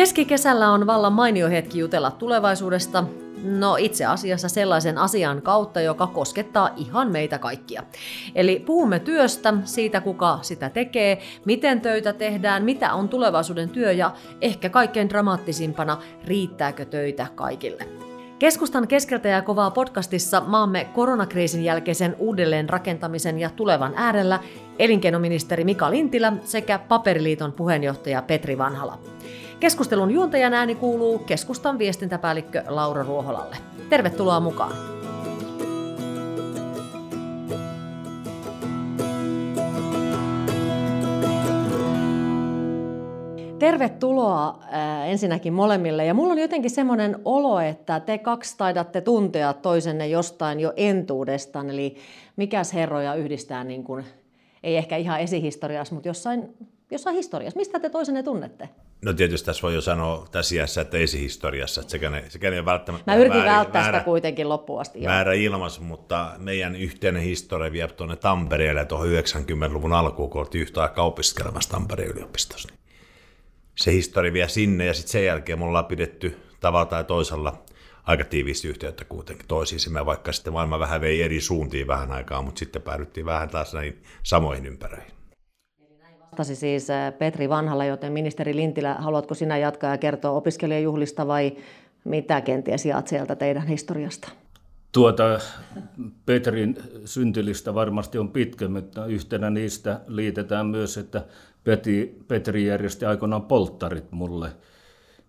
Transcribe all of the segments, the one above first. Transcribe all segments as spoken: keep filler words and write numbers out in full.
Keskikesällä on vallan mainio hetki jutella tulevaisuudesta. No itse asiassa sellaisen asian kautta, joka koskettaa ihan meitä kaikkia. Eli puhumme työstä, siitä kuka sitä tekee, miten töitä tehdään, mitä on tulevaisuuden työ ja ehkä kaikkein dramaattisimpana, riittääkö töitä kaikille. Keskustan keskeltä ja kovaa podcastissa maamme koronakriisin jälkeisen uudelleenrakentamisen ja tulevan äärellä elinkeinoministeri Mika Lintilä sekä Paperiliiton puheenjohtaja Petri Vanhala. Keskustelun juontajan ääni kuuluu keskustan viestintäpäällikkö Laura Ruoholalle. Tervetuloa mukaan! Tervetuloa äh, ensinnäkin molemmille. Ja mulla on jotenkin semmoinen olo, että te kaksi taidatte tuntea toisenne jostain jo entuudestaan. Eli mikäs herroja yhdistää, niin kuin, ei ehkä ihan esihistoriassa, mutta jossain... Jossain historiassa. Mistä te toisenne tunnette? No tietysti tässä voi jo sanoa tässä iässä, että esihistoriassa. Että sekään, sekään ei ole välttämättä... Mä yritin väärä, välttää sitä väärä, kuitenkin loppuun asti. Väärä ilmaisu, mutta meidän yhteinen historia vie tuonne Tampereelle tuohon yhdeksänkymmentäluvun alkuun, kun oltiin yhtä aikaa opiskelemassa Tampereen yliopistossa. Se historia vie sinne ja sitten sen jälkeen me ollaan pidetty tavalla tai toisella aika tiiviisti yhteyttä kuitenkin toisiimme, vaikka sitten maailma vähän vei eri suuntiin vähän aikaa, mutta sitten päädyttiin vähän taas näihin samoihin ympäröihin. Vastasi siis Petri Vanhala, joten ministeri Lintilä, haluatko sinä jatkaa ja kertoa opiskelijajuhlista vai mitä kenties jaat sieltä teidän historiasta? Tuota Petrin syntylistä varmasti on pitkä, mutta yhtenä niistä liitetään myös, että Petri, Petri järjesti aikoinaan polttarit mulle.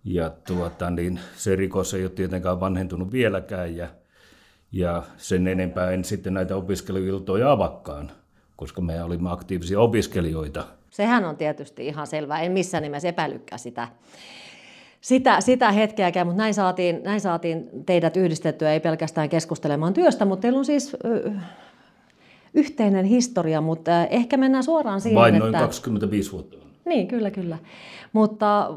Ja tuota, niin se rikos ei ole tietenkään vanhentunut vieläkään ja, ja sen enempää en sitten näitä opiskelijailtoja avakkaan, koska me olimme aktiivisia opiskelijoita. Sehän on tietysti ihan selvää. En missään nimessä epäilykään sitä, sitä, sitä hetkeäkään, mutta näin saatiin, näin saatiin teidät yhdistettyä, ei pelkästään keskustelemaan työstä, mutta teillä on siis ö, yhteinen historia, mutta ehkä mennään suoraan siihen, Vain että... Vain noin kaksikymmentäviisi vuotta. Niin, kyllä, kyllä. Mutta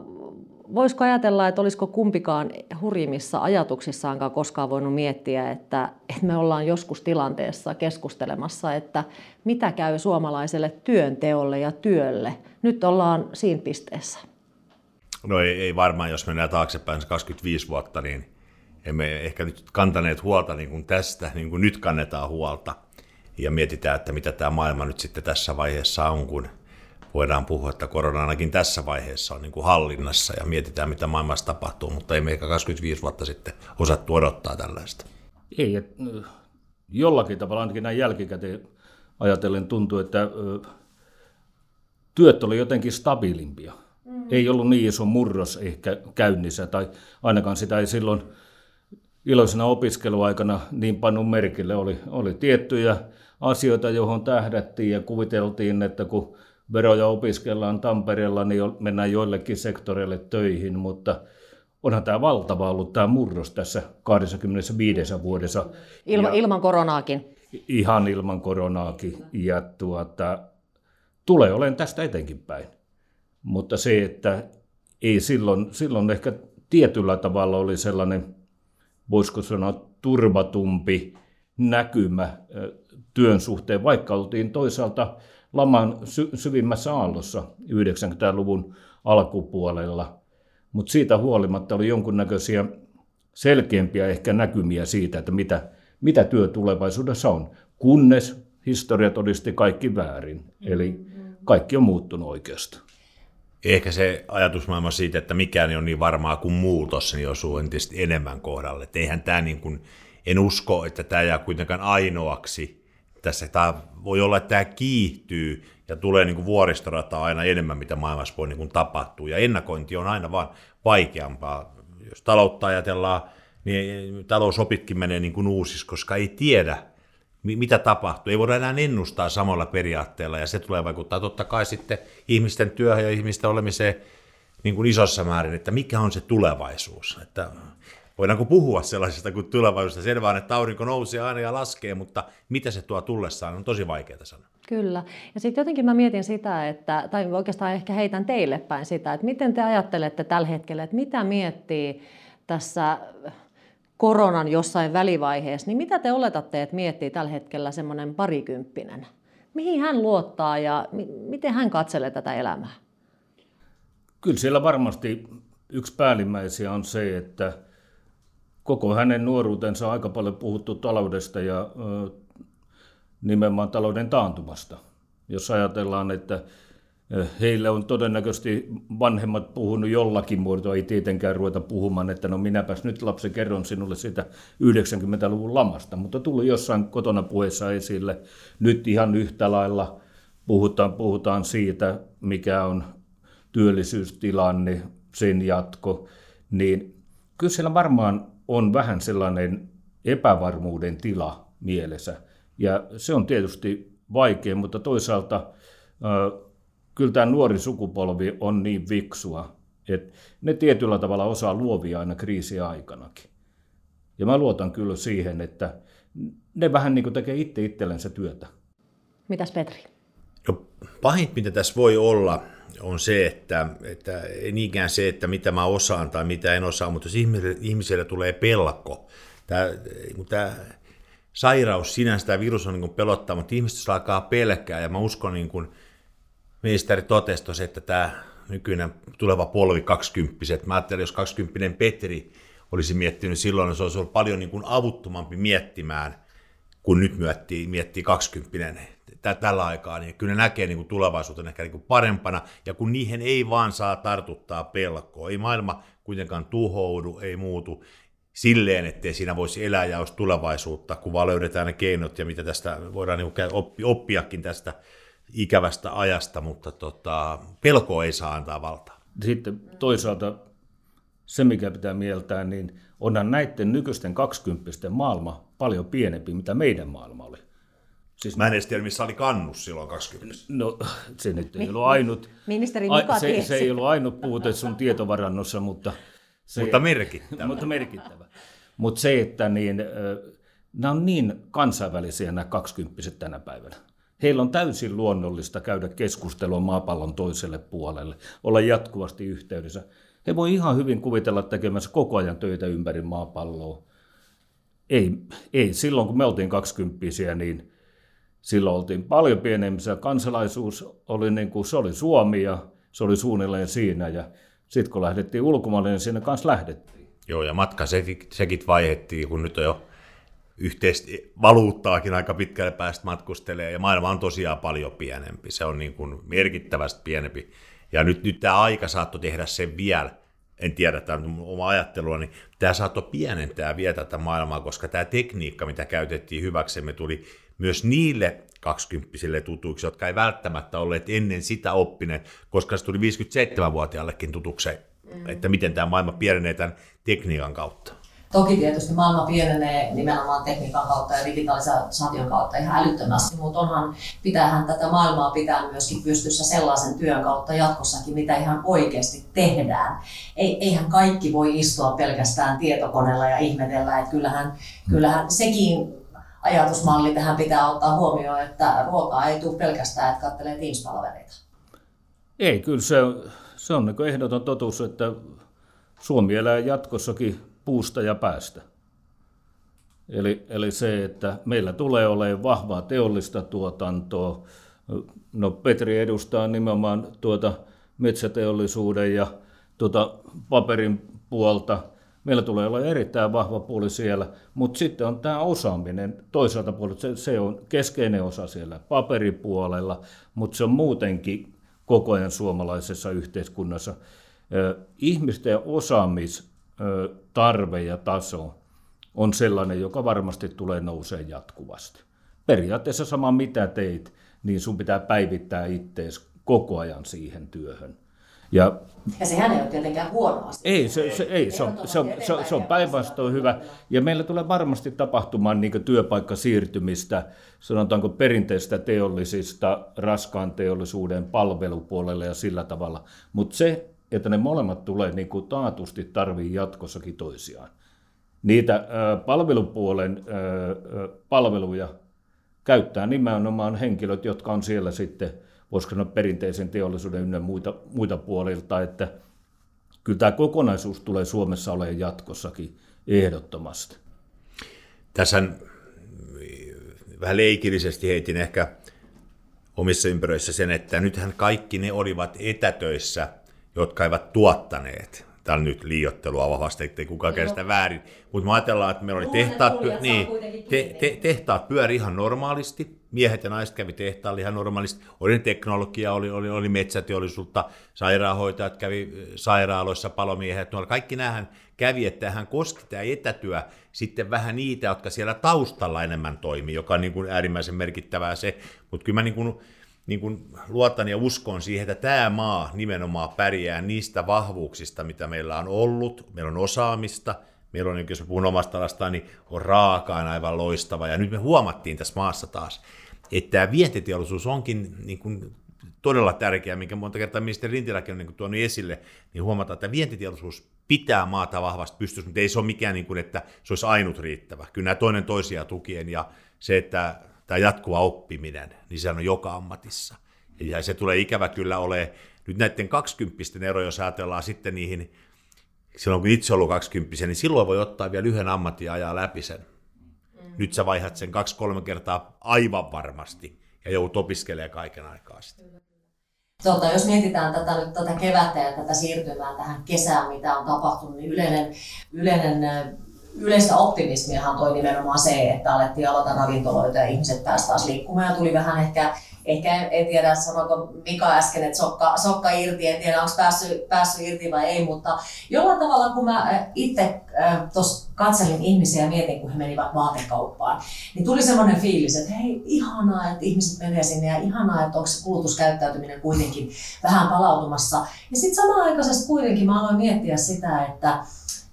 voisiko ajatella, että olisiko kumpikaan hurjimmissa ajatuksissaankaan koskaan voinut miettiä, että, että me ollaan joskus tilanteessa keskustelemassa, että mitä käy suomalaiselle työnteolle ja työlle. Nyt ollaan siinä pisteessä. No ei, ei varmaan, jos mennään taaksepäin kaksikymmentäviisi vuotta, niin emme ehkä nyt kantaneet huolta niin kuin tästä, niin kuin nyt kannetaan huolta. Ja mietitään, että mitä tämä maailma nyt sitten tässä vaiheessa on, kun voidaan puhua, että korona ainakin tässä vaiheessa on niin kuin hallinnassa ja mietitään, mitä maailmassa tapahtuu, mutta ei me ehkä kaksikymmentäviisi vuotta sitten osattu odottaa tällaista. Ei, et, jollakin tavalla ainakin näin jälkikäteen ajatellen tuntuu, että ö, työt oli jotenkin stabiilimpia. Mm. Ei ollut niin iso murros ehkä käynnissä tai ainakaan sitä ei silloin iloisena opiskeluaikana niin pannut merkille. Oli, oli tiettyjä asioita, johon tähdättiin ja kuviteltiin, että kun veroja opiskellaan Tampereella, niin mennään joillekin sektoreille töihin, mutta onhan tämä valtava ollut tämä murros tässä kaksikymmentäviisi vuodessa. Ilma, ilman koronaakin. Ihan ilman koronaakin. Ja tuota, tulee olen tästä etenkin päin. Mutta se, että ei silloin, silloin ehkä tietyllä tavalla oli sellainen, voisiko sanoa, turvatumpi näkymä työn suhteen, vaikka oltiin toisaalta laman sy- syvimmässä aallossa yhdeksänkymmentäluvun alkupuolella, mutta siitä huolimatta oli jonkunnäköisiä selkeämpiä ehkä näkymiä siitä, että mitä, mitä työ tulevaisuudessa on, kunnes historia todisti kaikki väärin, eli kaikki on muuttunut oikeastaan. Ehkä se ajatusmaailma siitä, että mikään ei ole niin varmaa kuin muutos, niin osuu entistä enemmän kohdalle. Et eihän tämä niin kuin, en usko, että tämä jää kuitenkaan ainoaksi. Tässä tämä, voi olla, että tämä kiihtyy ja tulee niin kuin vuoristorataa aina enemmän, mitä maailmassa voi niin kuin tapahtua. Ja ennakointi on aina vaan vaikeampaa. Jos taloutta ajatellaan, niin talousopitkin menee niin kuin uusiksi, koska ei tiedä, mitä tapahtuu. Ei voida enää ennustaa samalla periaatteella, ja se tulee vaikuttaa totta kai sitten ihmisten työhön ja ihmisten olemiseen niin kuin isossa määrin, että mikä on se tulevaisuus. Että voidaanko puhua sellaisesta kuin tulevaisuudesta? Selvää, että aurinko nousee aina ja laskee, mutta mitä se tuo tullessaan on tosi vaikeaa sanoa. Kyllä. Ja sitten jotenkin mä mietin sitä, että, tai oikeastaan ehkä heitän teille päin sitä, että miten te ajattelette tällä hetkellä, että mitä miettii tässä koronan jossain välivaiheessa, niin mitä te oletatte, että miettii tällä hetkellä semmoinen parikymppinen? Mihin hän luottaa ja miten hän katselee tätä elämää? Kyllä siellä varmasti yksi päällimmäisiä on se, että koko hänen nuoruutensa on aika paljon puhuttu taloudesta ja nimenomaan talouden taantumasta. Jos ajatellaan, että heille on todennäköisesti vanhemmat puhunut jollakin muodolla, ei tietenkään ruveta puhumaan, että no minäpäs nyt lapsi kerron sinulle sitä yhdeksänkymmentäluvun lamasta, mutta tuli jossain kotona puheessa esille. Nyt ihan yhtä lailla puhutaan, puhutaan siitä, mikä on työllisyystilanne, sen jatko, niin kyllä siellä varmaan on vähän sellainen epävarmuuden tila mielessä. Ja se on tietysti vaikea, mutta toisaalta kyllä tämä nuori sukupolvi on niin fiksua, että ne tietyllä tavalla osaa luovia aina kriisiaikanakin. Ja mä luotan kyllä siihen, että ne vähän niin kuin tekee itse itsellensä työtä. Mitäs Petri? No, pahin, mitä tässä voi olla, on se, että, että ei niinkään se, että mitä mä osaan tai mitä en osaa, mutta jos ihmiselle, ihmiselle tulee pelko. Tämä, tämä sairaus sinänsä, tämä virus on niin kuin pelottaa, mutta ihmiset alkaa pelkää ja mä uskon, niin kuin ministeri totesi tosi, että tämä nykyinen tuleva polvi kaksikymppiset, mä ajattelin, jos kaksikymppinen Petri olisi miettinyt silloin, niin se olisi ollut paljon niin kuin avuttomampi miettimään, kun nyt miettii, miettii kaksikymppinen tällä aikaa, niin kyllä ne näkee niin kuin tulevaisuuteen ehkä niin kuin parempana, ja kun niihin ei vaan saa tartuttaa pelkoa, ei maailma kuitenkaan tuhoudu, ei muutu silleen, ettei siinä voisi elää ja olisi tulevaisuutta, kun vaan löydetään ne keinot, ja mitä tästä voidaan niin kuin oppiakin tästä ikävästä ajasta, mutta tota, pelkoa ei saa antaa valtaa. Sitten toisaalta se, mikä pitää mieltää, niin onhan näiden nykyisten kaksikymppisten maailma paljon pienempi, mitä meidän maailma oli. Siis mä en edes tiedä, missä oli kannus silloin kaksikymmentä. No se nyt ei ollut ainut, Ministeri Mika a, se, se ei ollut ainut puute sun tietovarannossa, mutta, se, mutta merkittävä. mutta merkittävä. Mut se, että niin, nämä on niin kansainvälisiä nämä kaksikymppiset tänä päivänä. Heillä on täysin luonnollista käydä keskustelua maapallon toiselle puolelle, olla jatkuvasti yhteydessä. He voi ihan hyvin kuvitella tekemässä koko ajan töitä ympäri maapalloa. Ei, ei. Silloin kun me oltiin kaksikymppisiä, niin silloin oltiin paljon pienempiä. Kansalaisuus oli, niin kuin, se oli Suomi ja se oli suunnilleen siinä. Ja sitten kun lähdettiin ulkomaille, niin siinä kanssa lähdettiin. Joo, ja matka sekin vaihettiin, kun nyt on jo yhteisvaluuttaakin aika pitkälle päästä matkustelee, ja maailma on tosiaan paljon pienempi. Se on niin kuin merkittävästi pienempi. Ja nyt, nyt tämä aika saattoi tehdä sen vielä, en tiedä, tämä on oma ajattelua, niin tämä saattoi pienentää vielä tätä maailmaa, koska tämä tekniikka, mitä käytettiin hyväksemme, tuli myös niille kaksikymppisille tutuiksi, jotka ei välttämättä olleet ennen sitä oppineet, koska se tuli viisikymmentäseitsemänvuotiaallekin tutukseen, että miten tämä maailma pienenee tämän tekniikan kautta. Toki tietysti maailma pienenee nimenomaan tekniikan kautta ja digitalisaation kautta ihan älyttömästi, mutta onhan, pitäähän tätä maailmaa pitää myöskin pystyssä sellaisen työn kautta jatkossakin, mitä ihan oikeasti tehdään. Eihän kaikki voi istua pelkästään tietokoneella ja ihmetellä, että kyllähän, kyllähän sekin ajatusmalli tähän pitää ottaa huomioon, että ruokaa ei tule pelkästään, että katselee Teams-palvereita. Ei, kyllä se, se on niin kuin ehdoton totuus, että Suomi elää jatkossakin puusta ja päästä. Eli, eli se, että meillä tulee olemaan vahvaa teollista tuotantoa. No Petri edustaa nimenomaan tuota metsäteollisuuden ja tuota paperin puolta. Meillä tulee olla erittäin vahva puoli siellä, mutta sitten on tämä osaaminen toisaalta puolella. Se, se on keskeinen osa siellä paperipuolella, mutta se on muutenkin koko ajan suomalaisessa yhteiskunnassa. Ihmisten osaamis tarve ja taso on sellainen, joka varmasti tulee nousemaan jatkuvasti. Periaatteessa sama mitä teit, niin sun pitää päivittää ittees koko ajan siihen työhön. Ja, ja sehän ei ole tietenkään huono asia. Ei, se, se, ei, se on, se on, se on, se on päinvastoin hyvä. Ja meillä tulee varmasti tapahtumaan niin kuin työpaikkasiirtymistä, sanotaanko perinteistä teollisista, raskaan teollisuuden palvelupuolelle ja sillä tavalla. Mutta se, että ne molemmat tulee niin kuin taatusti tarvii jatkossakin toisiaan. Niitä ö, palvelupuolen ö, palveluja käyttää nimenomaan henkilöt, jotka on siellä sitten, voisiko sanoa perinteisen teollisuuden ynnä muita, muita puolilta, että kyllä tämä kokonaisuus tulee Suomessa olemaan jatkossakin ehdottomasti. Tässä vähän leikillisesti heitin ehkä omissa ympäröissä sen, että nythän kaikki ne olivat etätöissä, jotka eivät tuottaneet. täällä nyt liioittelua vahvasti, ettei kukaan käy sitä väärin. Mutta me ajatellaan, että meillä oli tehtaat, pyö... niin, te, te, tehtaat pyöri ihan normaalisti, miehet ja naiset kävi tehtaalla ihan normaalisti, oli teknologia, oli, oli, oli metsäteollisuutta, sairaanhoitajat kävi sairaaloissa, palomiehet, no, kaikki nämähän kävi, että hän koski tämä etätyö sitten vähän niitä, jotka siellä taustalla enemmän toimii, joka on niin kuin äärimmäisen merkittävää se, mutta kyllä mä niin kuin, niin kuin luotan ja uskon siihen, että tämä maa nimenomaan pärjää niistä vahvuuksista, mitä meillä on ollut. Meillä on osaamista, meillä on, jos puhun omasta alastaan, niin on raakaan aivan loistava. Ja nyt me huomattiin tässä maassa taas, että tämä vientiteollisuus onkin niin kuin todella tärkeä, minkä monta kertaa ministeri Lintiläkin on niin kuin tuonut esille, niin huomataan, että vientiteollisuus pitää maata vahvasti pystyssä, mutta ei se ole mikään, niin kuin, että se olisi ainut riittävä. Kyllä nämä toinen toisia tukien ja se, että tämä jatkuva oppiminen, niin sehän on joka ammatissa. Ja se tulee ikävä kyllä olemaan. Nyt näiden kaksikymppisten ero, jos ajatellaan sitten niihin, silloin kun itse on ollut kaksikymppisiä, niin silloin voi ottaa vielä yhden ammatin ja ajaa läpi sen. Nyt sä vaihdat sen kaksi-kolme kertaa aivan varmasti ja joudut opiskelemaan kaiken aikaa sitten. Tuota, jos mietitään tätä, nyt, tätä kevättä ja tätä siirtymää tähän kesään, mitä on tapahtunut, niin yleinen... yleinen Yleistä optimismiahan toi nimenomaan se, että alettiin avata ravintoloita ja ihmiset pääsivät taas liikkumaan ja tuli vähän ehkä, ehkä en tiedä sanoiko Mika äsken, että sokka, sokka irti, en tiedä onko päässyt, päässyt irti vai ei, mutta jollain tavalla kun mä itse äh, tuossa katselin ihmisiä ja mietin, kun he menivät vaatekauppaan, niin tuli semmoinen fiilis, että hei, ihanaa, että ihmiset menee sinne ja ihanaa, että onko se kulutuskäyttäytyminen kuitenkin vähän palautumassa. Ja sitten samanaikaisesti kuitenkin mä aloin miettiä sitä, että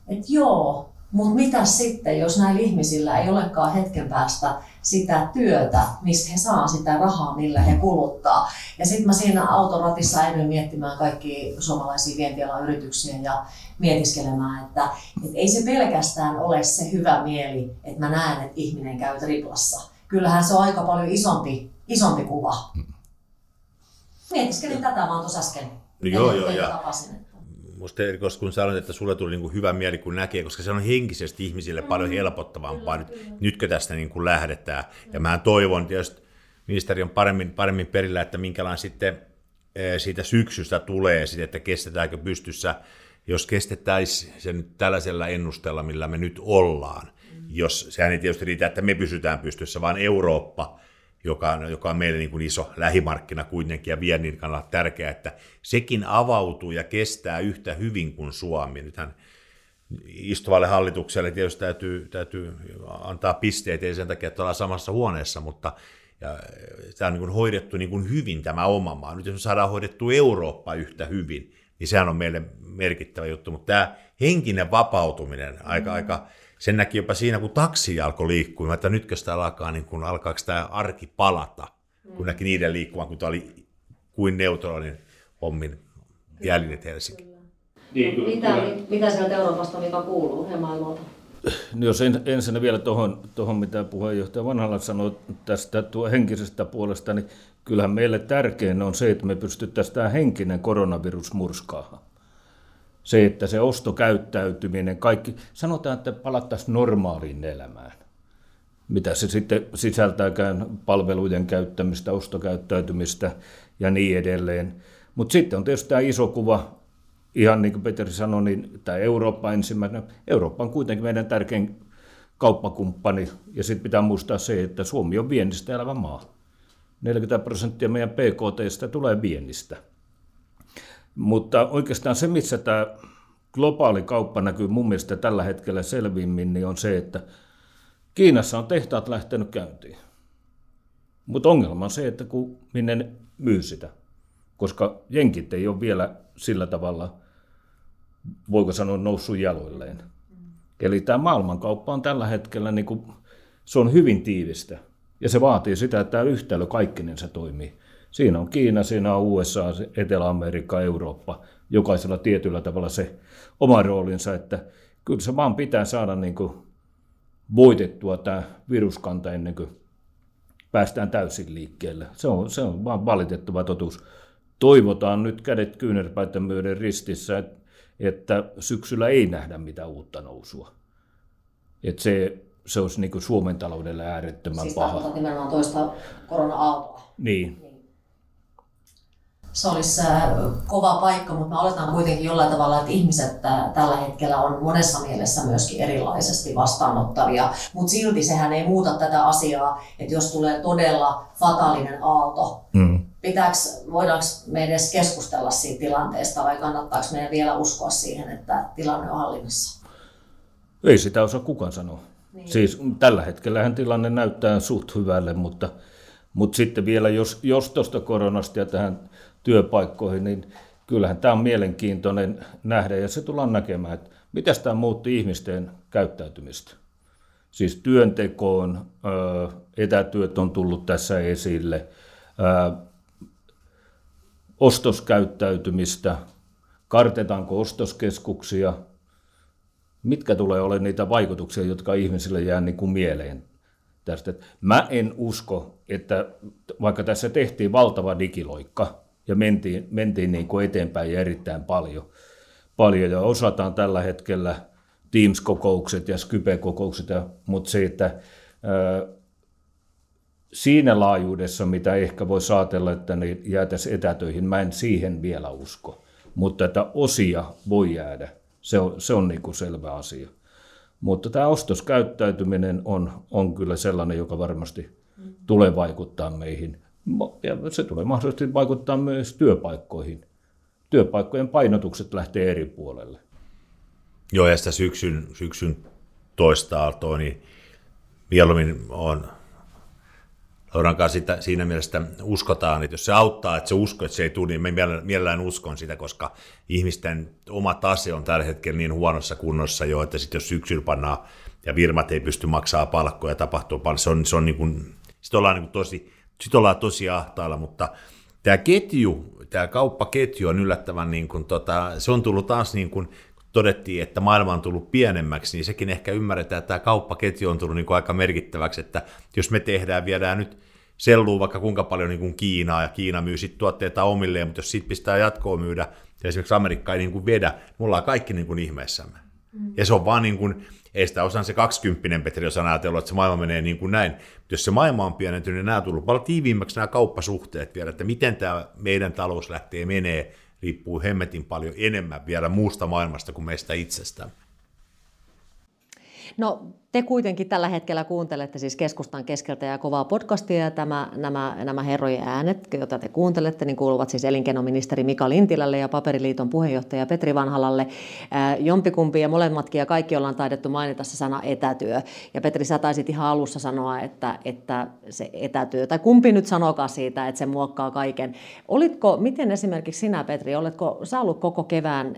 et joo, mutta mitä sitten, jos näillä ihmisillä ei olekaan hetken päästä sitä työtä, mistä he saa sitä rahaa, millä he kuluttaa. Ja sitten mä siinä autoratissa ennen miettimään kaikkia suomalaisia vientialan yrityksiä ja mietiskelemään, että et ei se pelkästään ole se hyvä mieli, että mä näen, että ihminen käy triplassa. Kyllähän se on aika paljon isompi, isompi kuva. Mietiskelin ja tätä vaan tuossa äsken. No joo, joo, joo. Musta erikoista, kun sanoit, että sulle tuli niin kuin hyvä mieli, kun näkee, koska se on henkisesti ihmisille paljon helpottavampaa, mm, nyt, nytkö tästä niin kuin lähdetään. Mm. Ja mä toivon, tietysti ministeri on paremmin, paremmin perillä, että minkälainen sitten siitä syksystä tulee, sit, että kestetäänkö pystyssä, jos kestettäisiin se nyt tällaisella ennusteella, millä me nyt ollaan. Mm. Jos, sehän ei tietysti riitä, että me pysytään pystyssä, vaan Eurooppa, joka, joka on meille niin kuin iso lähimarkkina kuitenkin ja viennin kannalta tärkeää, että sekin avautuu ja kestää yhtä hyvin kuin Suomi. Nythän istuvalle hallitukselle tietysti täytyy, täytyy antaa pisteet, ei sen takia, että ollaan samassa huoneessa, mutta ja, tämä on niin kuin hoidettu niin kuin hyvin tämä oma maa. Nyt jos me saadaan hoidettua Eurooppa yhtä hyvin, niin sehän on meille merkittävä juttu, mutta tämä henkinen vapautuminen mm. aika aika... Sen näki jopa siinä, kun taksi alkoi liikkua, että nytkö sitä alkaa, niin kun alkaako tämä arki palata, kun näki niiden liikkumaan, kun tämä oli kuin neutraalin hommin jäljet Helsinki. Niin, kyllä, mitä kyllä. mitä sieltä Euroopasta mikä kuuluu he maailmalta? No jos en, ensin vielä tuohon, mitä puheenjohtaja Vanhala sanoi tästä tuo henkisestä puolesta, niin kyllähän meille tärkein on se, että me pystyttäisiin tämä henkinen koronavirus murskaamaan. Se, että se ostokäyttäytyminen, kaikki, sanotaan, että palattaisiin normaaliin elämään. Mitä se sitten sisältääkään palvelujen käyttämistä, ostokäyttäytymistä ja niin edelleen. Mutta sitten on tietysti tämä iso kuva, ihan niin kuin Petri sanoi, niin tämä Eurooppa ensimmäinen. Eurooppa on kuitenkin meidän tärkein kauppakumppani ja sitten pitää muistaa se, että Suomi on viennistä elävä maa. neljäkymmentä prosenttia meidän P K T:stä tulee viennistä. Mutta oikeastaan se, missä tämä globaali kauppa näkyy mun mielestä tällä hetkellä selvimmin, niin on se, että Kiinassa on tehtaat lähtenyt käyntiin. Mutta ongelma on se, että kun minne ne myy sitä, koska jenkit ei ole vielä sillä tavalla, voiko sanoa, noussut jaloilleen. Eli tämä maailmankauppa on tällä hetkellä, niin kuin, se on hyvin tiivistä ja se vaatii sitä, että tämä yhtälö kaikkinensa toimii. Siinä on Kiina, siinä on U S A, Etelä-Amerikka, Eurooppa, jokaisella tietyllä tavalla se oma roolinsa, että kyllä se vaan pitää saada niin kuin voitettua tämä viruskanta ennen kuin päästään täysin liikkeelle. Se on, se on vaan valitettava totuus. Toivotaan nyt kädet kyynärpäitä myöden ristissä, että syksyllä ei nähdä mitään uutta nousua. Että se, se olisi niin kuin Suomen taloudelle äärettömän siis paha. Siis tarkoittaa nimenomaan toista korona-aaltoa. Niin. se olisi kova paikka, mutta mä oletan kuitenkin jollain tavalla, että ihmiset tällä hetkellä on monessa mielessä myöskin erilaisesti vastaanottavia, mutta silti sehän ei muuta tätä asiaa, että jos tulee todella fataalinen aalto, mm. Pitääks, voidaanko me edes keskustella siitä tilanteesta vai kannattaako meidän vielä uskoa siihen, että tilanne on hallinnassa? Ei sitä osaa kukaan sanoa. Niin. Siis tällä hetkellähän tilanne näyttää suht hyvälle, mutta, mutta sitten vielä jos, jos tuosta koronasta ja tähän työpaikkoihin, niin kyllähän tämä on mielenkiintoinen nähdä ja se tullaan näkemään, että mitäs tämä muutti ihmisten käyttäytymistä. Siis työntekoon, etätyöt on tullut tässä esille, ostoskäyttäytymistä, kartetaanko ostoskeskuksia, mitkä tulee olemaan niitä vaikutuksia, jotka ihmisille jää niin kuin mieleen tästä. Mä en usko, että vaikka tässä tehtiin valtava digiloikka ja mentiin, mentiin niin kuin eteenpäin ja erittäin paljon, paljon ja osataan tällä hetkellä Teams-kokoukset ja Skype-kokoukset, ja, mutta se, että ää, siinä laajuudessa, mitä ehkä voi saatella, että ne jäätäisiin etätöihin, mä en siihen vielä usko, mutta että osia voi jäädä. Se on, se on niin kuin selvä asia. Mutta tämä ostoskäyttäytyminen on, on kyllä sellainen, joka varmasti mm. tulee vaikuttaa meihin. Ja se tulee mahdollisesti vaikuttaa myös työpaikkoihin. Työpaikkojen painotukset lähtee eri puolelle. Joo, ja sitä syksyn, syksyn toista aaltoa, niin mieluummin on Laurankaan sitä, siinä mielessä uskotaan, että jos se auttaa, että se usko, että se ei tule, niin me mielellään uskon sitä, koska ihmisten oma tase on tällä hetkellä niin huonossa kunnossa jo, että sitten jos syksyllä pannaan ja firmat ei pysty maksamaan palkkoja, tapahtuu paljon, se on, se on niin kuin, sit ollaan niin kuin tosi, sit ollaan tosi ahtaalla, mutta tämä ketju, tämä kauppaketju on yllättävän, niin kuin tota, se on tullut taas niin kuin, todettiin, että maailma on tullut pienemmäksi, niin sekin ehkä ymmärretään, että tämä kauppaketju on tullut niin kuin aika merkittäväksi, että jos me tehdään, viedään nyt selluun vaikka kuinka paljon niin kuin Kiinaa, ja Kiina myy sitten tuotteita omilleen, mutta jos siitä pistää jatkoa myydä, ja esimerkiksi Amerikka ei niin kuin vedä, niin me ollaan kaikki niin kuin ihmeessämme. Mm. Ja se on vaan niin kuin, ei sitä osaa se kaksikymppinen Petri osaa ajatella, että se maailma menee niin kuin näin, mutta jos se maailma on pienentynyt, niin nämä on tullut paljon tiiviimmäksi nämä kauppasuhteet vielä, että miten tämä meidän talous lähtee menee, riippuu hemmetin paljon enemmän vielä muusta maailmasta kuin meistä itsestämme. No, te kuitenkin tällä hetkellä kuuntelette siis Keskustan keskeltä ja kovaa podcastia, ja tämä, nämä, nämä herrojen äänet, joita te kuuntelette, niin kuuluvat siis elinkeinoministeri Mika Lintilälle ja Paperiliiton puheenjohtaja Petri Vanhalalle. Ää, jompikumpi ja molemmatkin ja kaikki ollaan taidettu mainita se sana etätyö. Ja Petri, sä taisit ihan alussa sanoa, että, että se etätyö, tai kumpi nyt sanokaa siitä, että se muokkaa kaiken. Olitko, miten esimerkiksi sinä Petri, oletko sä ollut koko kevään,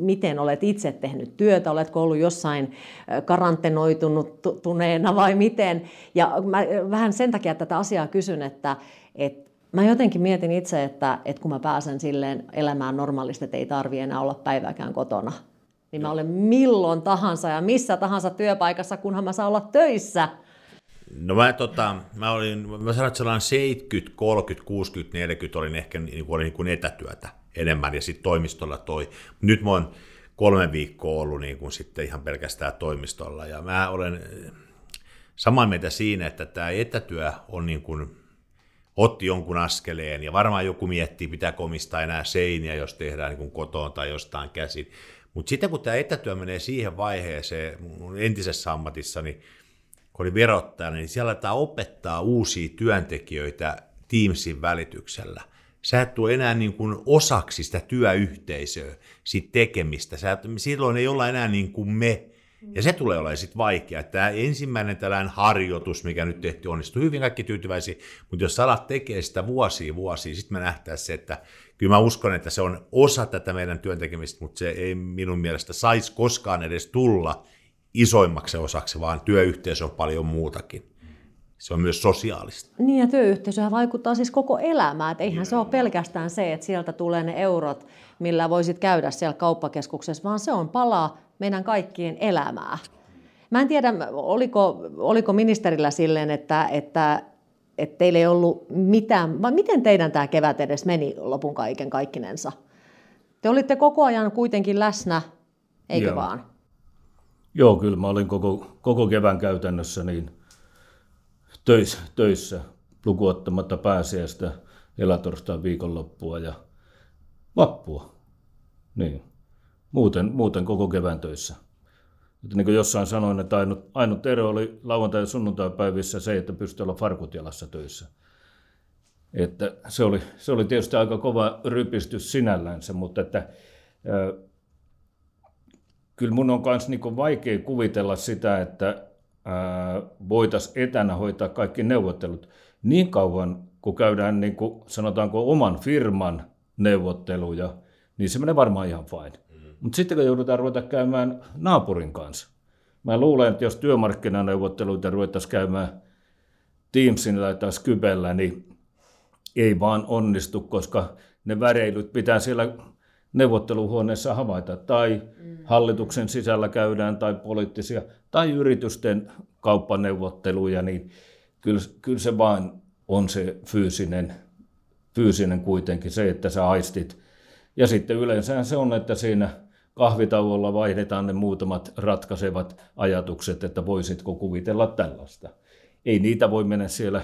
miten olet itse tehnyt työtä, oletko ollut jossain karantenoitunut, tunneena vai miten? Ja mä vähän sen takia tätä asiaa kysyn, että, että mä jotenkin mietin itse, että, että kun mä pääsen silleen elämään normaalisti, että ei tarvitse enää olla päivääkään kotona, niin mä olen milloin tahansa ja missä tahansa työpaikassa, kunhan mä saan olla töissä. No mä, tota, mä, olin, mä sanoin, että sellainen seitsemänkymmentä, kolmekymmentä, kuusikymmentä, neljäkymmentä olin ehkä niin kuin, niin kuin etätyötä enemmän ja sitten toimistolla toi. Nyt mä oon kolme viikkoa ollut niin kuin sitten ihan pelkästään toimistolla, ja mä olen samaa mieltä siinä, että tämä etätyö on niin kuin, otti jonkun askeleen, ja varmaan joku miettii, pitääkö omistaa enää seiniä, jos tehdään niin kuin kotoon tai jostain käsin, mutta sitten kun tämä etätyö menee siihen vaiheeseen, mun entisessä ammatissani, kun olin verottajana, niin siellä tämä opettaa uusia työntekijöitä Teamsin välityksellä. Sä et tule enää niin kuin osaksi sitä työyhteisöä, siitä tekemistä. Sä, silloin ei olla enää niin kuin me. Ja se tulee olemaan sitten vaikea. Tämä ensimmäinen tällainen harjoitus, mikä nyt tehtiin, onnistui hyvin, kaikki tyytyväisiä. Mutta jos sä alat tekee sitä vuosia vuosia, sitten me nähtää se, että kyllä mä uskon, että se on osa tätä meidän työntekemistä, mutta se ei minun mielestä saisi koskaan edes tulla isoimmaksi osaksi, vaan työyhteisö on paljon muutakin. Se on myös sosiaalista. Niin, ja työyhteisöhän vaikuttaa siis koko elämään. Et eihän se ole pelkästään se, että sieltä tulee ne eurot, millä voisit käydä siellä kauppakeskuksessa, vaan se on palaa meidän kaikkien elämää. Mä en tiedä, oliko, oliko ministerillä silleen, että, että, että teillä ei ollut mitään, vai miten teidän tämä kevät edes meni lopun kaiken kaikkinensa? Te olitte koko ajan kuitenkin läsnä, eikö Joo. vaan? Joo, kyllä mä olin koko, koko kevään käytännössä niin Töissä, töissä lukuottamatta pääsiäistä, elatorstain viikonloppua ja Vappua. Niin. Muuten, muuten koko kevään töissä. Mutta niin kuin jossain sanoin, että ainut, ainut ero oli lauantai- ja sunnuntaipäivissä se, että pystyi olla farkut jalassa töissä. Että se, oli, se oli tietysti aika kova rypistys sinällänsä, mutta että, äh, kyllä mun on myös niin vaikea kuvitella sitä, että äh, voitaisiin etänä hoitaa kaikki neuvottelut niin kauan, kun käydään niin kuin, sanotaanko oman firman neuvotteluja, niin se menee varmaan ihan fine. Mutta sitten kun joudutaan ruveta käymään naapurin kanssa. Mä luulen, että jos työmarkkinaneuvotteluita ruvettaisiin käymään Teamsilla tai Skypellä, niin ei vaan onnistu, koska ne väreilyt pitää siellä neuvotteluhuoneessa havaita. Tai hallituksen sisällä käydään, tai poliittisia, tai yritysten kauppaneuvotteluja, niin kyllä, kyllä se vaan on se fyysinen, fyysinen kuitenkin, se, että sä aistit. Ja sitten yleensä se on, että siinä kahvitauolla vaihdetaan ne muutamat ratkaisevat ajatukset, että voisitko kuvitella tällaista. Ei niitä voi mennä siellä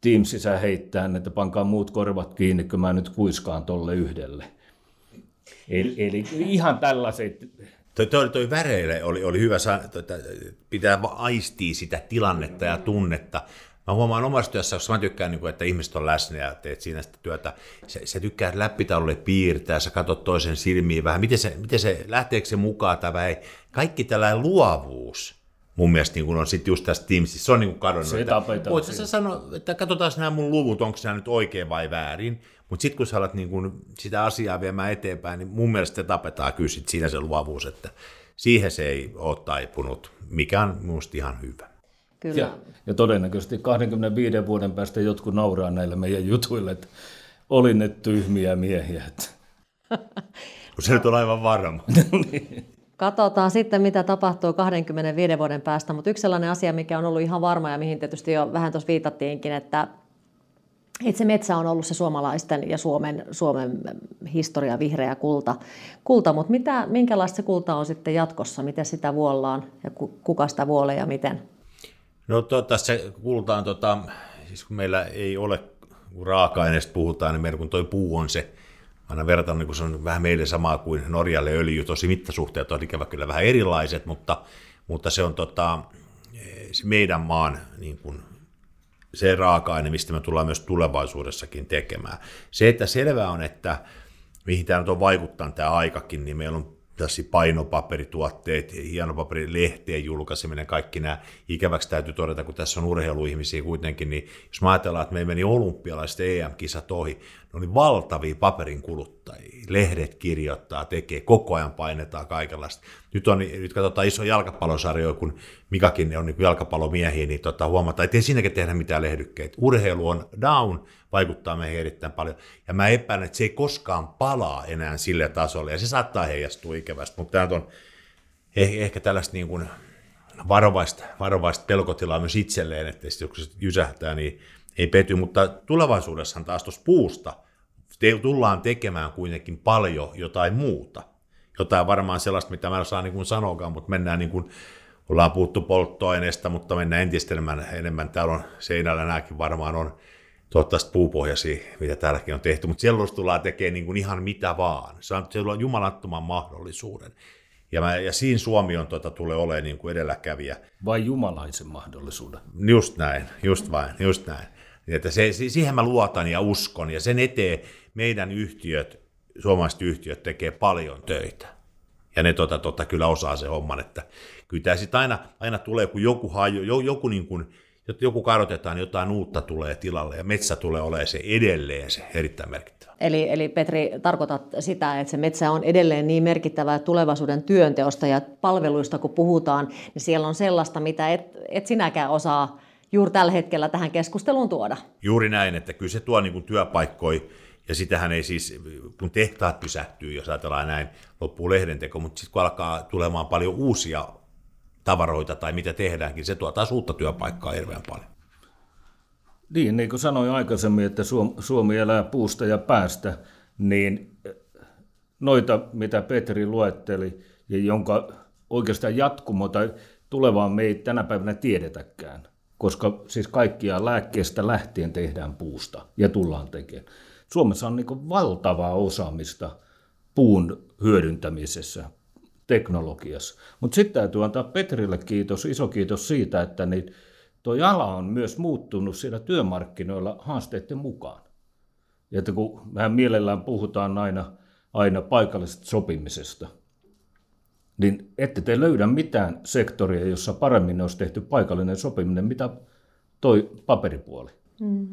Teamsissa heittämään, että pankaa muut korvat kiinni, kun mä nyt kuiskaan tolle yhdelle. Eli, eli ihan tällaiset. Toi, toi, toi väreille oli, oli hyvä, että pitää aistia sitä tilannetta ja tunnetta. Mä huomaan omassa työssä, koska mä tykkään, että ihmiset on läsnä ja teet siinä sitä työtä. Sä, sä tykkää läppitaululle piirtää, sä katsot toisen silmiin vähän, miten se, miten se lähteekö se mukaan tai vai. Kaikki tällainen luovuus mun mielestä niin on sitten just tässä Teamsissa, se on niin kuin kadonnut. Se tapetaan. Voitko sä sanoa, että katsotaan nämä mun luvut, onko nämä nyt oikein vai väärin. Mutta sitten kun sä alat niin kuin sitä asiaa viemään eteenpäin, niin mun mielestä se tapetaan kyllä siinä se luovuus, että siihen se ei ole taipunut, mikä on minusta ihan hyvä. Kyllä. Ja, ja todennäköisesti kaksikymmentäviisi vuoden päästä jotkut nauraa näillä meidän jutuille, että oli ne tyhmiä miehiä. Se nyt on aivan varma. Katsotaan sitten, mitä tapahtuu kaksikymmentäviisi vuoden päästä, mutta yksi sellainen asia, mikä on ollut ihan varma ja mihin tietysti jo vähän tuossa viitattiinkin, että, että se metsä on ollut se suomalaisten ja Suomen, Suomen historia vihreä kulta, kulta mutta mitä, minkälaista se kulta on sitten jatkossa, miten sitä vuollaan ja kuka sitä vuolee ja miten? No toivottavasti se kultaan, tota, siis kun meillä ei ole, kun raaka-aineista puhutaan, niin meillä kun toi puu on se, aina vertaan, niin kun se on vähän meille samaa kuin Norjalle öljy, tosi mittasuhteet on ikävä kyllä vähän erilaiset, mutta, mutta se on tota, se meidän maan niin kun, se raaka-aine, mistä me tullaan myös tulevaisuudessakin tekemään. Se, että selvää on, että mihin tämä nyt on vaikuttanut tämä aikakin, niin meillä on tässä painopaperituotteet, hienopaperilehteen julkaiseminen, kaikki nämä ikäväksi täytyy todeta, kun tässä on urheiluihmisiä kuitenkin, niin jos mä ajatellaan, että me meni olympialaiset E M-kisat ohi, ne oli valtavia paperin kuluttajia, lehdet kirjoittaa, tekee, koko ajan painetaan kaikenlaista. Nyt, on, nyt katsotaan iso jalkapallosarjoja, kun Mikakin on jalkapallomiehiä, niin tota huomataan, että ei siinäkin tehdä mitään lehdykkeitä. Urheilu on down, vaikuttaa meihin erittäin paljon. Ja mä epäilen, että se ei koskaan palaa enää sille tasolle, ja se saattaa heijastua ikävästi. Mutta tämä on ehkä tällaista niin kuin varovaista, varovaista pelkotilaa myös itselleen, että kun se jysähtää, niin ei pety. Mutta tulevaisuudessahan taas tuossa puusta tullaan tekemään kuitenkin paljon jotain muuta. Jotain varmaan sellaista, mitä mä en saa niin sanoakaan, mutta mennään niin kuin, ollaan puhuttu polttoaineesta, mutta mennään entistä enemmän, enemmän. Täällä on seinällä nämäkin varmaan on toivottavasti puupohjaisia, mitä täälläkin on tehty, mutta siellä tullaan tekemään niin kuin ihan mitä vaan. Se on, se on jumalattoman mahdollisuuden. Ja, mä, ja siinä Suomi on, tuota, tulee olemaan niin kuin edelläkävijä. Vai jumalaisen mahdollisuuden. Just näin, just vain, just näin. Että se, siihen mä luotan ja uskon, ja sen eteen meidän yhtiöt, suomalaiset yhtiöt tekee paljon töitä. Ja ne tota, tota, kyllä osaa sen homman, että kyllä tämä sitten aina, aina tulee, kun joku, haju, joku, niin kun, joku kadotetaan, jotain uutta tulee tilalle, ja metsä tulee olemaan se edelleen se erittäin merkittävä. Eli, eli Petri, tarkoitat sitä, että se metsä on edelleen niin merkittävää tulevaisuuden työnteosta ja palveluista, kun puhutaan, niin siellä on sellaista, mitä et, et sinäkään osaa juuri tällä hetkellä tähän keskusteluun tuoda. Juuri näin, että kyllä se tuo niin kuin työpaikkoja, ja sitähän ei siis, kun tehtaat pysähtyy, jos ajatellaan näin, loppuu lehdenteko, mutta sitten kun alkaa tulemaan paljon uusia tavaroita tai mitä tehdäänkin, se tuo taas uutta työpaikkaa hirveän paljon. Niin, niin kuin sanoin aikaisemmin, että Suomi elää puusta ja päästä, niin noita, mitä Petri luetteli, ja jonka oikeastaan jatkumo tai tulevaan me ei tänä päivänä tiedetäkään, koska siis kaikkia lääkkeestä lähtien tehdään puusta ja tullaan tekemään. Suomessa on niin valtavaa osaamista puun hyödyntämisessä, teknologiassa. Mutta sitten täytyy antaa Petrille kiitos, iso kiitos siitä, että niin tuo ala on myös muuttunut siellä työmarkkinoilla haasteiden mukaan. Ja että kun mehän mielellään puhutaan aina, aina paikallisesta sopimisesta, niin ette te löydä mitään sektoria, jossa paremmin olisi tehty paikallinen sopiminen, mitä toi paperipuoli. Mm.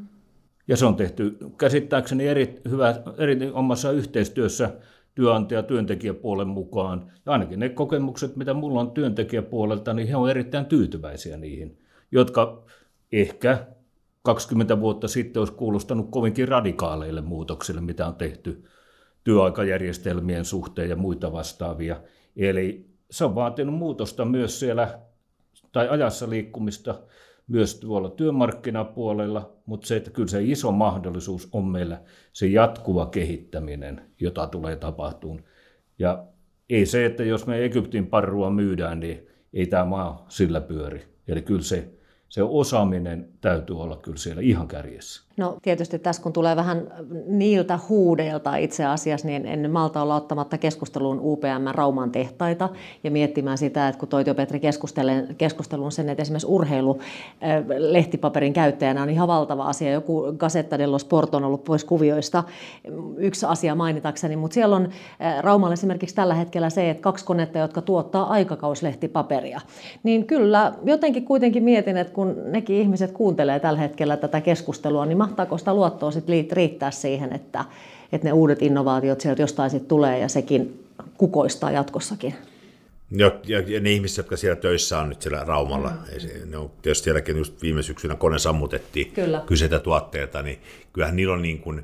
Ja se on tehty käsittääkseni eri, hyvä, eri omassa yhteistyössä työnantaja- ja työntekijäpuolen mukaan. Ja ainakin ne kokemukset, mitä mulla on työntekijäpuolelta, niin he on erittäin tyytyväisiä niihin, jotka ehkä kaksikymmentä vuotta sitten olisi kuulostanut kovinkin radikaaleille muutoksille, mitä on tehty työaikajärjestelmien suhteen ja muita vastaavia. Eli se on vaatinut muutosta myös siellä, tai ajassa liikkumista myös tuolla työmarkkinapuolella, mutta se, että kyllä se iso mahdollisuus on meillä se jatkuva kehittäminen, jota tulee tapahtumaan. Ja ei se, että jos me Egyptin parrua myydään, niin ei tämä maa sillä pyöri. Eli kyllä se, se osaaminen täytyy olla kyllä siellä ihan kärjessä. No tietysti tässä kun tulee vähän niiltä huudeilta itse asiassa, niin en malta olla ottamatta keskusteluun U P M Rauman tehtaita ja miettimään sitä, että kun toi Petri keskusteluun sen, että esimerkiksi urheilulehtipaperin käyttäjänä on ihan valtava asia. Joku Gazzetta dello Sport on ollut pois kuvioista, yksi asia mainitakseni, mutta siellä on Raumalla esimerkiksi tällä hetkellä se, että kaksi konetta, jotka tuottaa aikakauslehtipaperia. Niin kyllä jotenkin kuitenkin mietin, että kun nekin ihmiset kuuntelee tällä hetkellä tätä keskustelua, niin mahtaako sitä luottoa sitten riittää siihen, että, että ne uudet innovaatiot sieltä jostain sitten tulee ja sekin kukoistaa jatkossakin? Ja, ja, ja ne ihmiset, jotka siellä töissä on nyt siellä Raumalla, mm-hmm. ne on tietysti sielläkin just viime syksynä kone sammutettiin Kyllä. kyseitä tuotteita, niin kyllähän niillä on niin kuin,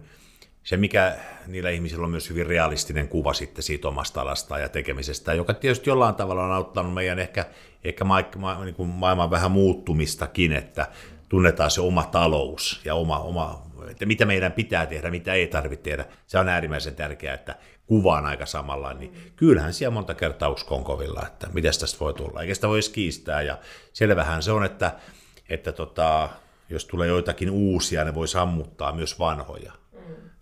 se mikä niillä ihmisillä on myös hyvin realistinen kuva sitten siitä omasta alastaan ja tekemisestä, joka tietysti jollain tavalla on auttanut meidän ehkä, ehkä ma- ma- niin kuin maailman vähän muuttumistakin, että tunnetaan se oma talous ja oma, oma, että mitä meidän pitää tehdä, mitä ei tarvitse tehdä. Se on äärimmäisen tärkeää, että kuva on aika samalla. Niin kyllähän siellä monta kertaa usko on kovilla, että mitäs tästä voi tulla. Eikä sitä voi edes kiistää. Ja selvähän se on, että, että tota, jos tulee joitakin uusia, ne voi sammuttaa myös vanhoja.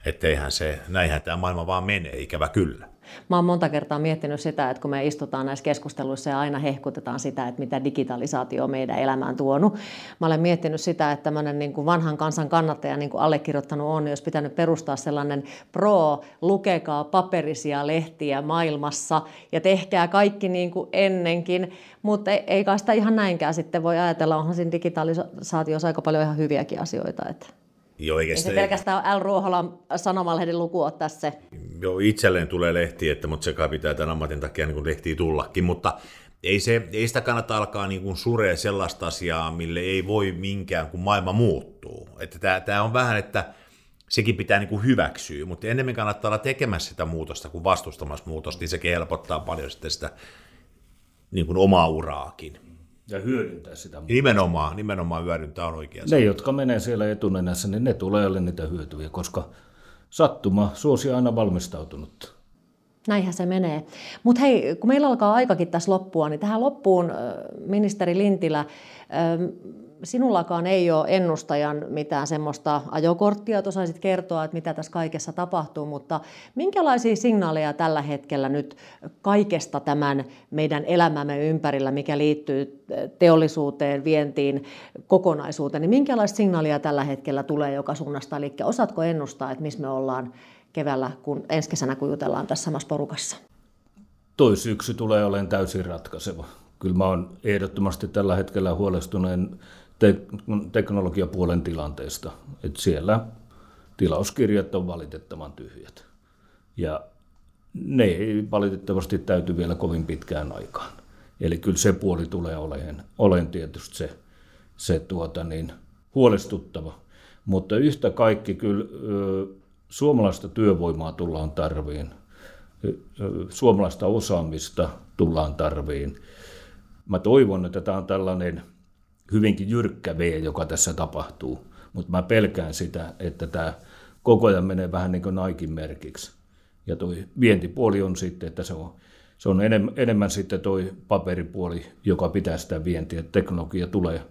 Että eihän se, näinhän tämä maailma vaan menee, ikävä kyllä. Mä oon monta kertaa miettinyt sitä, että kun me istutaan näissä keskusteluissa ja aina hehkutetaan sitä, että mitä digitalisaatio on meidän elämään tuonut. Mä olen miettinyt sitä, että tämmöinen niin kuin vanhan kansan kannattaja, niin kuin allekirjoittanut on, jos pitänyt perustaa sellainen pro, lukekaa paperisia lehtiä maailmassa ja tehkää kaikki niin kuin ennenkin. Mutta ei, ei kai sitä ihan näinkään sitten voi ajatella, onhan siinä digitalisaatiossa aika paljon ihan hyviäkin asioita, että... Joo, ei se pelkästään L. Ruoholan sanomalehden luku ole tässä. Joo, itselleen tulee lehtiä, että, mutta se kai pitää tämän ammatin takia niin lehtiä tullakin, mutta ei, se, ei sitä kannata alkaa niin surea sellaista asiaa, mille ei voi minkään, kun maailma muuttuu. Että tämä on vähän, että sekin pitää niin hyväksyä, mutta enemmän kannattaa olla tekemässä sitä muutosta kuin vastustamassa muutosta, niin sekin helpottaa paljon sitten sitä niin omaa uraakin. Ja hyödyntää sitä muuta. Nimenomaan, nimenomaan hyödyntää on oikea. Ne, jotka menee siellä etunenässä, niin ne tulee alle niitä hyötyviä, koska sattuma suosia aina valmistautunut. Näinhän se menee. Mutta hei, kun meillä alkaa aikakin tässä loppua, niin tähän loppuun, ministeri Lintilä, sinullakaan ei ole ennustajan mitään semmoista ajokorttia, että osaisit kertoa, että mitä tässä kaikessa tapahtuu, mutta minkälaisia signaaleja tällä hetkellä nyt kaikesta tämän meidän elämämme ympärillä, mikä liittyy teollisuuteen, vientiin, kokonaisuuteen, niin minkälaisia signaaleja tällä hetkellä tulee joka suunnasta? Eli osaatko ennustaa, että missä me ollaan keväällä, kun ensi kesänä kun jutellaan tässä samassa porukassa? Toi syksy tulee olemaan täysin ratkaiseva. Kyllä mä oon ehdottomasti tällä hetkellä huolestuneen Te- teknologiapuolen tilanteesta, että siellä tilauskirjat on valitettavan tyhjät. Ja ne ei valitettavasti täyty vielä kovin pitkään aikaan. Eli kyllä se puoli tulee olemaan, olen tietysti se, se tuota niin, huolestuttava. Mutta yhtä kaikki kyllä suomalaista työvoimaa tullaan tarviin, suomalaista osaamista tullaan tarviin. Mä toivon, että tämä on tällainen hyvinkin jyrkkä vee, joka tässä tapahtuu, mutta mä pelkään sitä, että tämä koko ajan menee vähän niin kuin Naikin merkiksi. Ja toi vientipuoli on sitten, että se on, se on enemmän, enemmän sitten toi paperipuoli, joka pitää sitä vientiä. Teknologia tulee,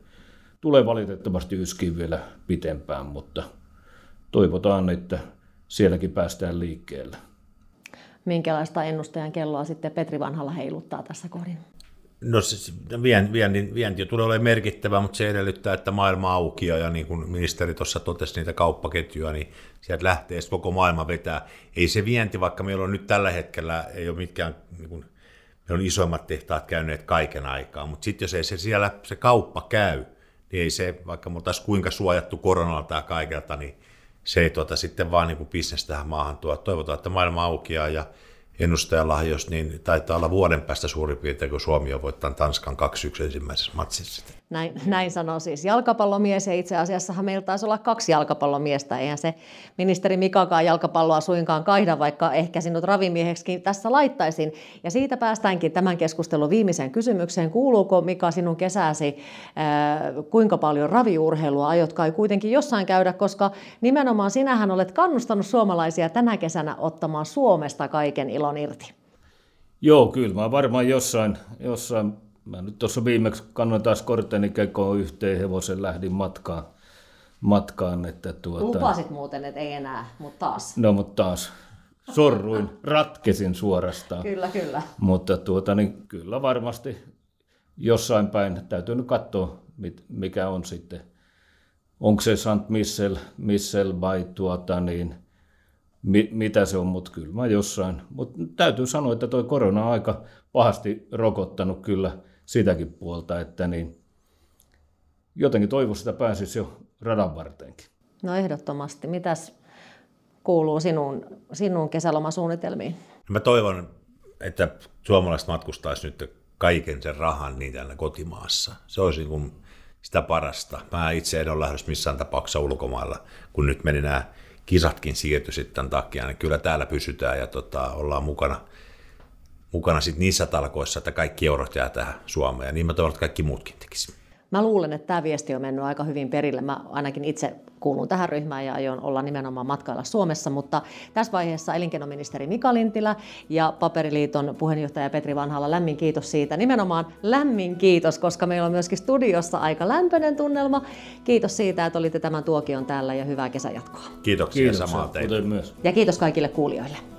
tulee valitettavasti yskiin vielä pitempään, mutta toivotaan, että sielläkin päästään liikkeelle. Minkälaista ennustajan kelloa sitten Petri Vanhala heiluttaa tässä kohdin? No se, vienti, vienti tulee olemaan merkittävä, mutta se edellyttää, että maailma aukeaa ja niin kuin ministeri tuossa totesi niitä kauppaketjuja, niin sieltä lähtee koko maailma vetää. Ei se vienti, vaikka meillä on nyt tällä hetkellä, ei ole mitkään, niin kuin, meillä on isoimmat tehtaat käyneet kaiken aikaa, mutta sitten jos ei se siellä se kauppa käy, niin ei se, vaikka me oltaisiin kuinka suojattu koronalta ja kaikelta, niin se ei tuota sitten vaan niin kuin bisnes tähän maahan tuo. Toivotaan, että maailma aukeaa ja ennustajalahjoissa, niin taitaa olla vuoden päästä suurin piirtein, kun Suomi on voittanut Tanskan kaksi yksi ensimmäisessä matsissa. Näin, näin sanoo siis jalkapallomies, ja itse asiassahan meillä taisi olla kaksi jalkapallomiestä. Eihän se ministeri Mikakaan jalkapalloa suinkaan kaihda, vaikka ehkä sinut ravimieheksikin tässä laittaisin. Ja siitä päästäänkin tämän keskustelun viimeiseen kysymykseen. Kuuluuko, Mika, sinun kesäsi, äh, kuinka paljon raviurheilua aiot kai kuitenkin jossain käydä, koska nimenomaan sinähän olet kannustanut suomalaisia tänä kesänä ottamaan Suomesta kaiken ilon irti. Joo, kyllä. Mä varmaan jossain... jossain... Mä nyt tuossa viimeksi kannoin taas kortteni kekoon yhteen hevosen, lähdin matkaan. matkaan että tuota... Lupasit muuten, että ei enää, mutta taas. No, mutta taas. Sorruin, ratkesin suorastaan. Kyllä, kyllä. Mutta tuota, niin kyllä varmasti jossain päin täytyy nyt katsoa, mit, mikä on sitten. Onko se Saint-Michel vai tuota niin, mi, mitä se on, mutta kyllä mä jossain. Mutta täytyy sanoa, että toi korona on aika pahasti rokottanut kyllä sitäkin puolta, että niin jotenkin toivo sitä pääsisi jo radan varteenkin. No ehdottomasti. Mitäs kuuluu sinun, sinun kesälomasuunnitelmiin? Mä toivon, että suomalaiset matkustaisi nyt kaiken sen rahan niin täällä kotimaassa. Se olisi niin kuin sitä parasta. Mä itse en ole lähdössä missään tapauksessa ulkomailla, kun nyt meni nämä kisatkin siirtyi sitten tämän takia. Niin kyllä täällä pysytään ja tota, ollaan mukana. mukana sitten niissä talkoissa, että kaikki eurot jää tähän Suomeen, ja niin mä toivon, että kaikki muutkin tekisi. Mä luulen, että tämä viesti on mennyt aika hyvin perille. Mä ainakin itse kuulun tähän ryhmään ja aion olla nimenomaan matkailla Suomessa, mutta tässä vaiheessa elinkeinoministeri Mika Lintilä ja Paperiliiton puheenjohtaja Petri Vanhala, lämmin kiitos siitä. Nimenomaan lämmin kiitos, koska meillä on myöskin studiossa aika lämpöinen tunnelma. Kiitos siitä, että olitte tämän tuokion täällä ja hyvää kesän jatkoa. Kiitoksia, Kiitoksia samaa teille. Myös. Ja kiitos kaikille kuulijoille.